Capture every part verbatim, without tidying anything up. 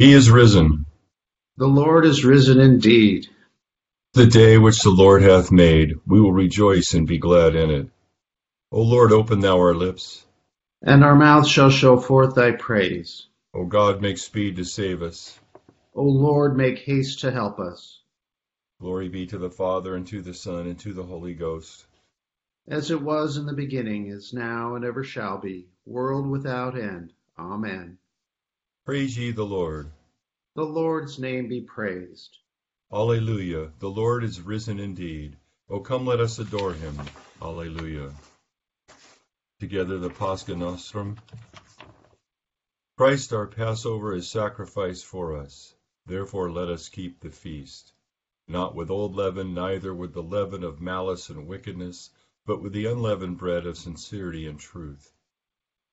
He is risen. The Lord is risen indeed. The day which the Lord hath made, we will rejoice and be glad in it. O Lord, open thou our lips, and our mouth shall show forth thy praise. O God, make speed to save us. O Lord, make haste to help us. Glory be to the Father, and to the Son, and to the Holy Ghost. As it was in the beginning, is now, and ever shall be, world without end. Amen. Praise ye the Lord. The Lord's name be praised. Alleluia. The Lord is risen indeed. O come, let us adore him. Alleluia. Together the Pascha Nostrum. Christ our Passover is sacrificed for us. Therefore let us keep the feast. Not with old leaven, neither with the leaven of malice and wickedness, but with the unleavened bread of sincerity and truth.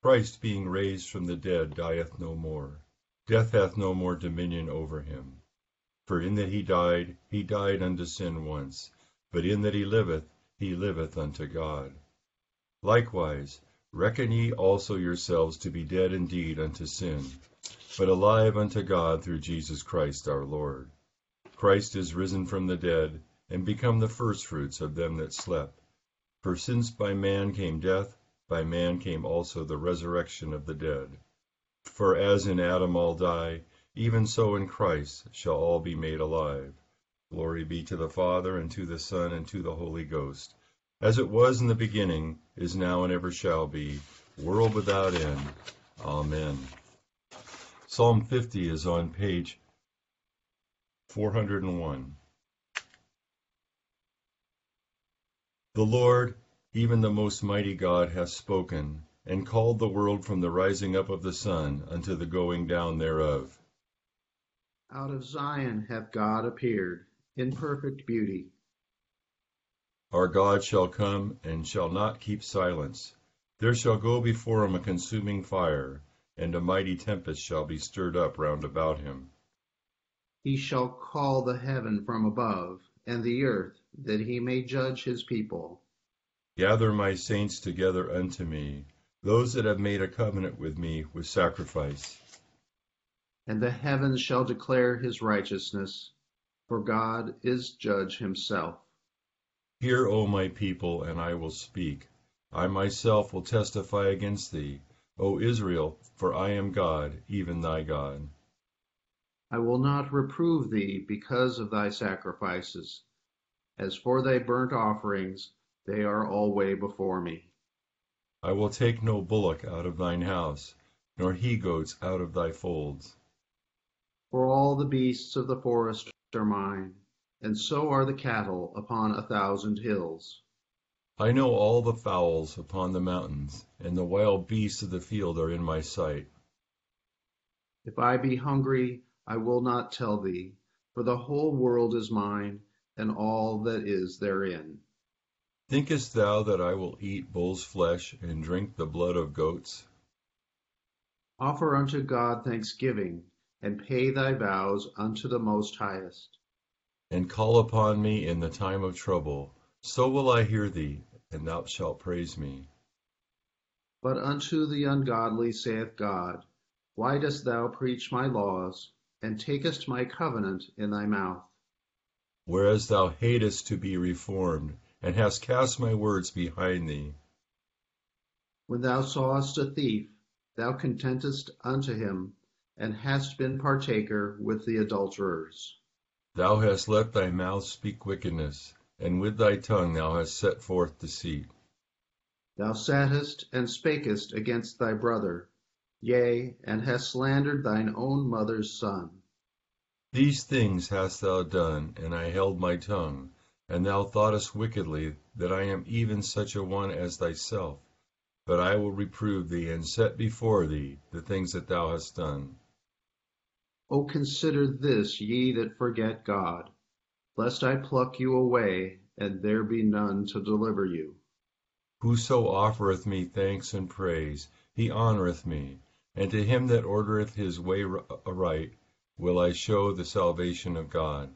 Christ, being raised from the dead, dieth no more. Death hath no more dominion over him. For in that he died, he died unto sin once, but in that he liveth, he liveth unto God. Likewise, reckon ye also yourselves to be dead indeed unto sin, but alive unto God through Jesus Christ our Lord. Christ is risen from the dead, and become the firstfruits of them that slept. For since by man came death, by man came also the resurrection of the dead. For as in Adam all die, even so in Christ shall all be made alive. Glory be to the Father, and to the Son, and to the Holy Ghost, as it was in the beginning, is now, and ever shall be, world without end. Amen. Psalm fifty is on page four hundred one. The Lord, even the most mighty God, hath spoken, and called the world from the rising up of the sun unto the going down thereof. Out of Zion hath God appeared, in perfect beauty. Our God shall come, and shall not keep silence. There shall go before him a consuming fire, and a mighty tempest shall be stirred up round about him. He shall call the heaven from above, and the earth, that he may judge his people. Gather my saints together unto me, those that have made a covenant with me with sacrifice. And the heavens shall declare his righteousness, for God is judge himself. Hear, O my people, and I will speak. I myself will testify against thee, O Israel, for I am God, even thy God. I will not reprove thee because of thy sacrifices. As for thy burnt offerings, they are alway before me. I will take no bullock out of thine house, nor he-goats out of thy folds. For all the beasts of the forest are mine, and so are the cattle upon a thousand hills. I know all the fowls upon the mountains, and the wild beasts of the field are in my sight. If I be hungry, I will not tell thee, for the whole world is mine, and all that is therein. Thinkest thou that I will eat bull's flesh, and drink the blood of goats? Offer unto God thanksgiving, and pay thy vows unto the Most Highest. And call upon me in the time of trouble, so will I hear thee, and thou shalt praise me. But unto the ungodly saith God, Why dost thou preach my laws, and takest my covenant in thy mouth? Whereas thou hatest to be reformed, and hast cast my words behind thee. When thou sawest a thief, thou contentest unto him, and hast been partaker with the adulterers. Thou hast let thy mouth speak wickedness, and with thy tongue thou hast set forth deceit. Thou sattest and spakest against thy brother, yea, and hast slandered thine own mother's son. These things hast thou done, and I held my tongue, and thou thoughtest wickedly that I am even such a one as thyself. But I will reprove thee, and set before thee the things that thou hast done. O consider this, ye that forget God, lest I pluck you away, and there be none to deliver you. Whoso offereth me thanks and praise, he honoureth me, and to him that ordereth his way aright, will I show the salvation of God.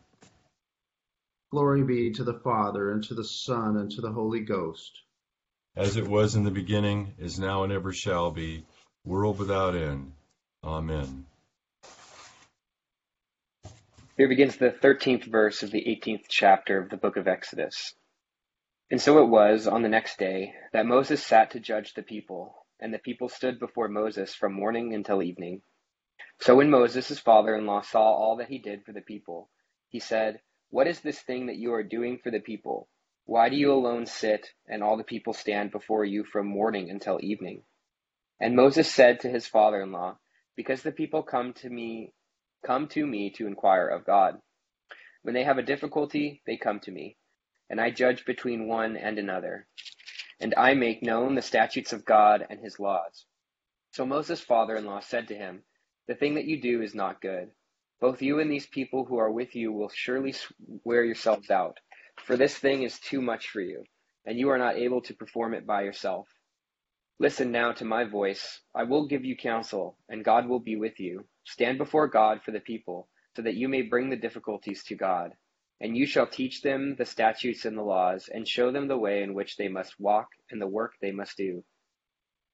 Glory be to the Father, and to the Son, and to the Holy Ghost. As it was in the beginning, is now, and ever shall be, world without end. Amen. Here begins the thirteenth verse of the eighteenth chapter of the book of Exodus. And so it was on the next day that Moses sat to judge the people, and the people stood before Moses from morning until evening. So when Moses, his father-in-law, saw all that he did for the people, he said, "What is this thing that you are doing for the people? Why do you alone sit, and all the people stand before you from morning until evening?" And Moses said to his father-in-law, "Because the people come to me, come to me to inquire of God. When they have a difficulty, they come to me, and I judge between one and another, and I make known the statutes of God and his laws." So Moses' father-in-law said to him, "The thing that you do is not good. Both you and these people who are with you will surely wear yourselves out, for this thing is too much for you, and you are not able to perform it by yourself. Listen now to my voice. I will give you counsel, and God will be with you. Stand before God for the people, so that you may bring the difficulties to God. And you shall teach them the statutes and the laws, and show them the way in which they must walk and the work they must do.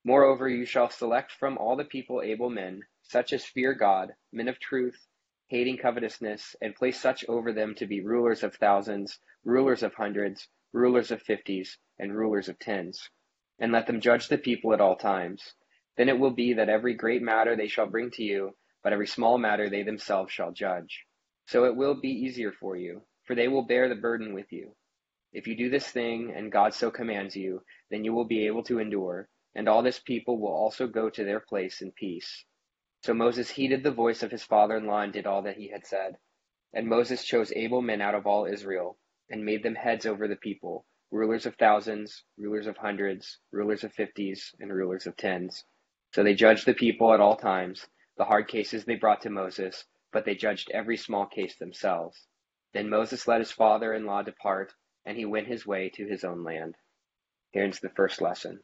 Moreover, you shall select from all the people able men, such as fear God, men of truth, hating covetousness, and place such over them to be rulers of thousands, rulers of hundreds, rulers of fifties, and rulers of tens. And let them judge the people at all times. Then it will be that every great matter they shall bring to you, but every small matter they themselves shall judge. So it will be easier for you, for they will bear the burden with you. If you do this thing, and God so commands you, then you will be able to endure, and all this people will also go to their place in peace." So Moses heeded the voice of his father-in-law and did all that he had said. And Moses chose able men out of all Israel, and made them heads over the people, rulers of thousands, rulers of hundreds, rulers of fifties, and rulers of tens. So they judged the people at all times. The hard cases they brought to Moses, but they judged every small case themselves. Then Moses let his father-in-law depart, and he went his way to his own land. Here ends the first lesson.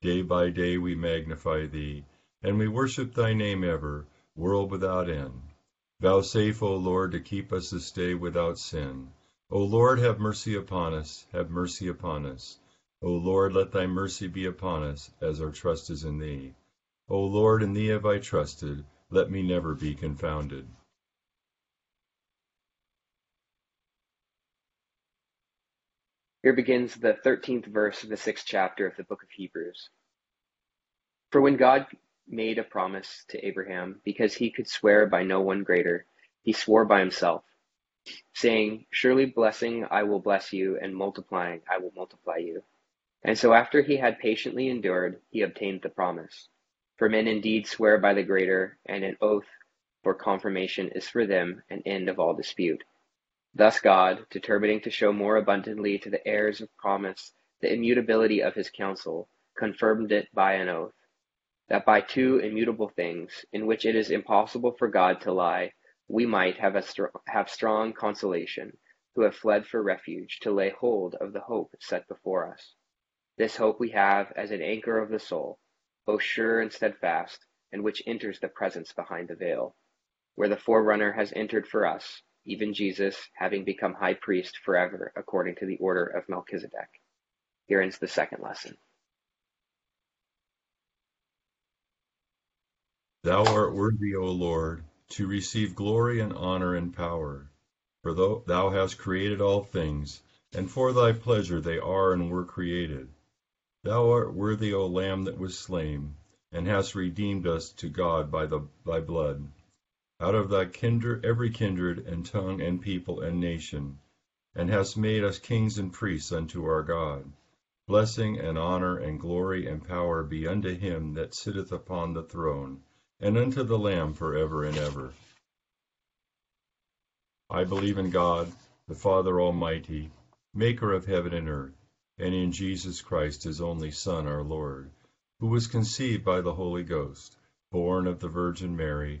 Day by day we magnify thee, and we worship thy name ever, world without end. Vouchsafe, O Lord, to keep us this day without sin. O Lord, have mercy upon us, have mercy upon us. O Lord, let thy mercy be upon us, as our trust is in thee. O Lord, in thee have I trusted, let me never be confounded. Here begins the thirteenth verse of the sixth chapter of the book of Hebrews. For when God made a promise to Abraham, because he could swear by no one greater, he swore by himself, saying, "Surely blessing I will bless you, and multiplying I will multiply you." And so after he had patiently endured, he obtained the promise. For men indeed swear by the greater, and an oath for confirmation is for them an end of all dispute. Thus God, determining to show more abundantly to the heirs of promise the immutability of his counsel, confirmed it by an oath, that by two immutable things, in which it is impossible for God to lie, we might have, a str have strong consolation, who have fled for refuge, to lay hold of the hope set before us. This hope we have as an anchor of the soul, both sure and steadfast, and which enters the presence behind the veil, where the forerunner has entered for us, even Jesus, having become high priest forever, according to the order of Melchizedek. Here ends the second lesson. Thou art worthy, O Lord, to receive glory and honor and power, for thou hast created all things, and for thy pleasure they are and were created. Thou art worthy, O Lamb that was slain, and hast redeemed us to God by the, thy blood, out of thy kindred, every kindred and tongue and people and nation, and hast made us kings and priests unto our God. Blessing and honor and glory and power be unto him that sitteth upon the throne, and unto the Lamb forever and ever. I believe in God, the Father Almighty, maker of heaven and earth, and in Jesus Christ, his only Son, our Lord, who was conceived by the Holy Ghost, born of the Virgin Mary,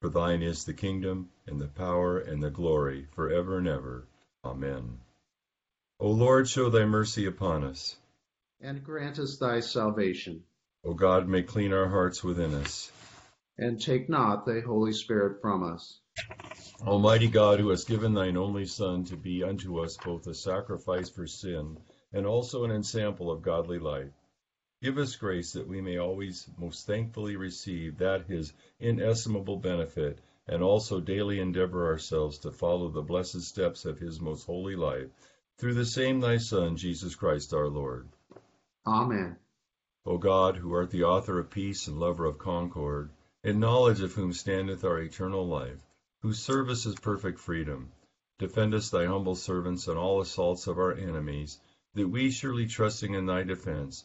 For thine is the kingdom, and the power, and the glory, forever and ever. Amen. O Lord, show thy mercy upon us, and grant us thy salvation. O God, make clean our hearts within us, and take not thy Holy Spirit from us. Almighty God, who hast given thine only Son to be unto us both a sacrifice for sin and also an ensample of godly life, give us grace that we may always most thankfully receive that his inestimable benefit, and also daily endeavor ourselves to follow the blessed steps of his most holy life, through the same thy Son, Jesus Christ our Lord. Amen. O God, who art the author of peace and lover of concord, in knowledge of whom standeth our eternal life, whose service is perfect freedom, defend us, thy humble servants, in all assaults of our enemies, that we, surely trusting in thy defense,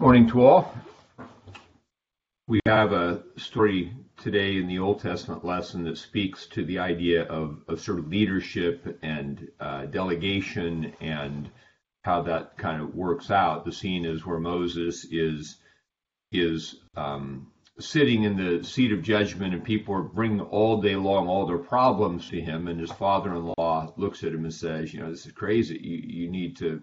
Morning to all. We have a story today in the Old Testament lesson that speaks to the idea of, of sort of leadership and uh, delegation and how that kind of works out. The scene is where Moses is is um, sitting in the seat of judgment, and people are bringing all day long all their problems to him, and his father-in-law looks at him and says, you know, this is crazy. You, you need to,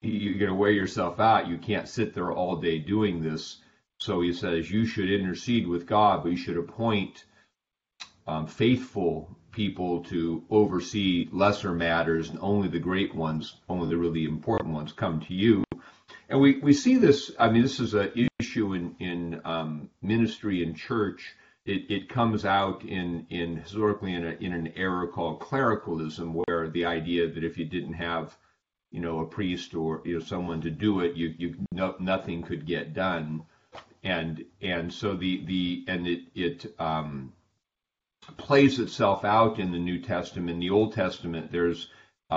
you're going to wear yourself out. You can't sit there all day doing this. So he says, you should intercede with God, but you should appoint um, faithful people to oversee lesser matters, and only the great ones, only the really important ones come to you. And we, we see this, I mean, this is an issue in, in um, ministry and church. It, it comes out in, in historically in, a, in an era called clericalism, where the idea that if you didn't have, you know, a priest or, you know, someone to do it, you, you no, nothing could get done. And and so the, the and it, it um, plays itself out in the New Testament. In the Old Testament, there's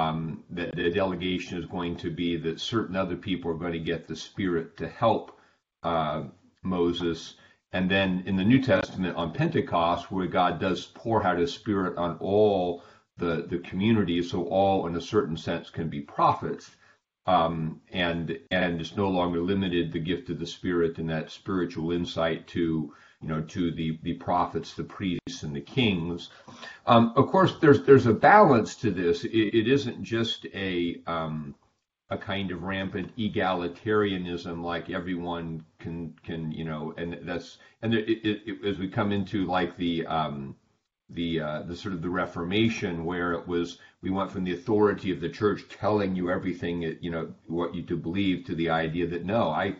Um, that the delegation is going to be that certain other people are going to get the Spirit to help uh, Moses. And then in the New Testament on Pentecost, where God does pour out his Spirit on all the, the community, so all in a certain sense can be prophets. Um, and, and it's no longer limited, the gift of the Spirit and that spiritual insight to you know, to the, the prophets, the priests, and the kings. Um, of course, there's there's a balance to this. It, it isn't just a um, a kind of rampant egalitarianism, like everyone can can you know, and that's and it, it, it, as we come into like the um, the uh, the sort of the Reformation, where it was we went from the authority of the church telling you everything, you know, what you to believe, to the idea that no, I.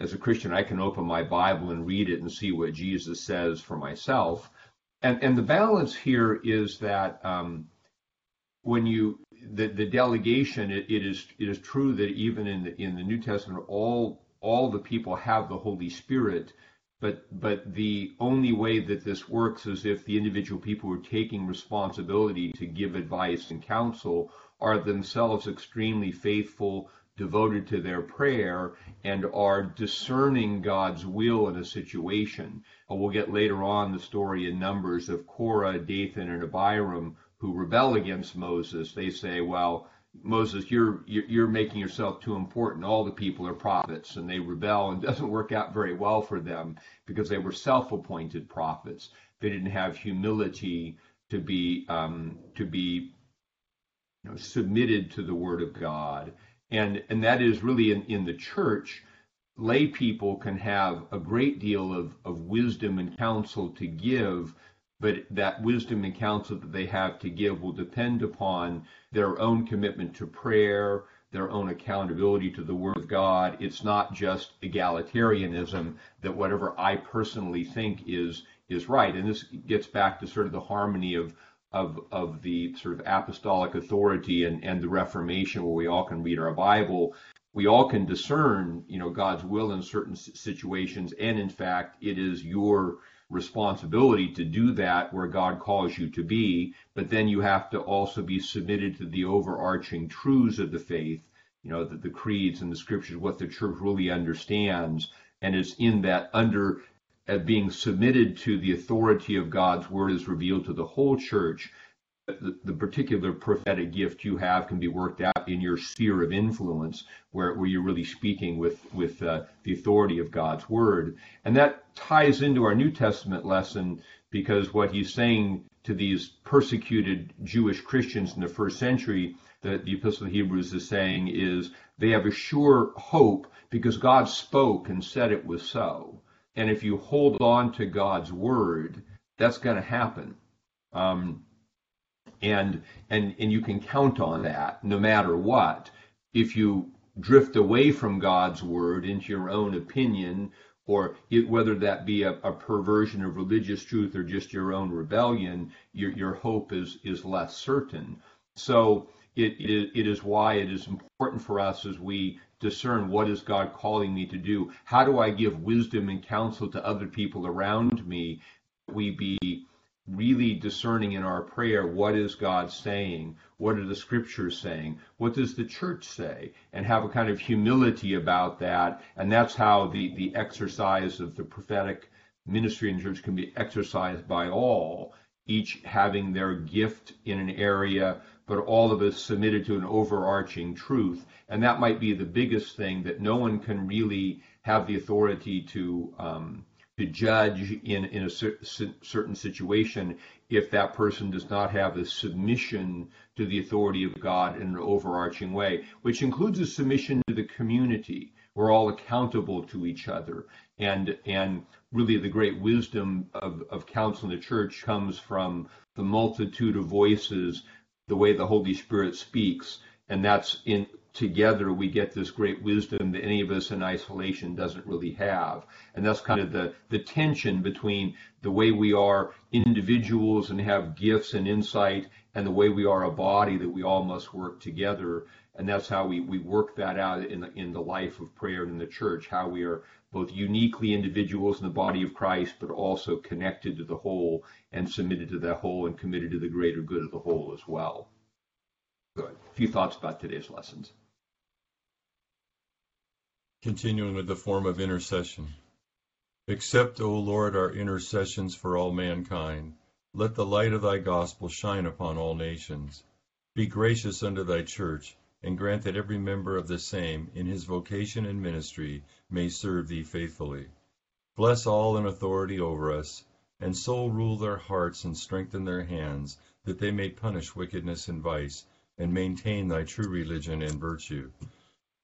As a Christian, I can open my Bible and read it and see what Jesus says for myself. And and the balance here is that um, when you the, the delegation, it, it is it is true that even in the, in the New Testament, all all the people have the Holy Spirit, but but the only way that this works is if the individual people who are taking responsibility to give advice and counsel are themselves extremely faithful, devoted to their prayer, and are discerning God's will in a situation. And we'll get later on the story in Numbers of Korah, Dathan, and Abiram who rebel against Moses. They say, well, Moses, you're you're making yourself too important. All the people are prophets, and they rebel, and it doesn't work out very well for them because they were self-appointed prophets. They didn't have humility to be um, to be you know, submitted to the word of God. And and that is really in, in the church, lay people can have a great deal of, of wisdom and counsel to give, but that wisdom and counsel that they have to give will depend upon their own commitment to prayer, their own accountability to the Word of God. It's not just egalitarianism that whatever I personally think is is right. And this gets back to sort of the harmony of Of, of the sort of apostolic authority and, and the Reformation, where we all can read our Bible, we all can discern, you know, God's will in certain situations, and in fact, it is your responsibility to do that where God calls you to be. But then you have to also be submitted to the overarching truths of the faith, you know, the, the creeds and the scriptures, what the church really understands, and it's in that under. At being submitted to the authority of God's word is revealed to the whole church, the, the particular prophetic gift you have can be worked out in your sphere of influence, where, where you're really speaking with, with uh, the authority of God's word. And that ties into our New Testament lesson, because what he's saying to these persecuted Jewish Christians in the first century that the Epistle of Hebrews is saying is they have a sure hope because God spoke and said it was so. And if you hold on to God's word, that's going to happen. Um, and, and, and you can count on that no matter what. If you drift away from God's word into your own opinion, or it, whether that be a, a perversion of religious truth or just your own rebellion, your, your hope is, is less certain. So it, it, it is why it is important for us as we discern what is God calling me to do. How do I give wisdom and counsel to other people around me? We be really discerning in our prayer, what is God saying? What are the scriptures saying? What does the church say? And have a kind of humility about that. And that's how the, the exercise of the prophetic ministry in church can be exercised by all, each having their gift in an area, but all of us submitted to an overarching truth. And that might be the biggest thing, that no one can really have the authority to um, to judge in, in a cer- certain situation if that person does not have a submission to the authority of God in an overarching way, which includes a submission to the community. We're all accountable to each other. And and really the great wisdom of, of counsel in the church comes from the multitude of voices, the way the Holy Spirit speaks, and that's in together we get this great wisdom that any of us in isolation doesn't really have. And that's kind of the, the tension between the way we are individuals and have gifts and insight, and the way we are a body that we all must work together. And that's how we, we work that out in the, in the life of prayer and in the church, how we are both uniquely individuals in the body of Christ, but also connected to the whole and submitted to that whole and committed to the greater good of the whole as well. Good. A few thoughts about today's lessons. Continuing with the form of intercession. Accept, O Lord, our intercessions for all mankind. Let the light of thy gospel shine upon all nations. Be gracious unto thy church, and grant that every member of the same in his vocation and ministry may serve thee faithfully. Bless all in authority over us, and so rule their hearts and strengthen their hands, that they may punish wickedness and vice, and maintain thy true religion and virtue.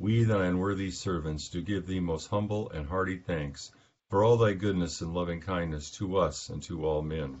we, thy unworthy servants, do give thee most humble and hearty thanks for all thy goodness and loving kindness to us and to all men.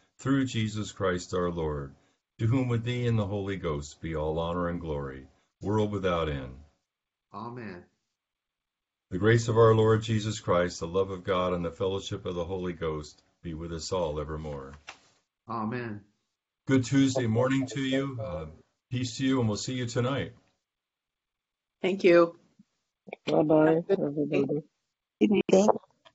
through Jesus Christ our Lord, to whom with thee and the Holy Ghost be all honor and glory, world without end. Amen. The grace of our Lord Jesus Christ, the love of God, and the fellowship of the Holy Ghost be with us all evermore. Amen. Good Tuesday morning to you. Uh, peace to you, and we'll see you tonight. Thank you. Bye-bye, everybody. Good evening.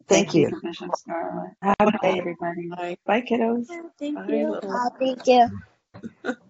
Thank, Thank you. you. Bishop Scarlett. Bye, everybody. Bye, bye kiddos. Thank Bye, you. Bye, thank you.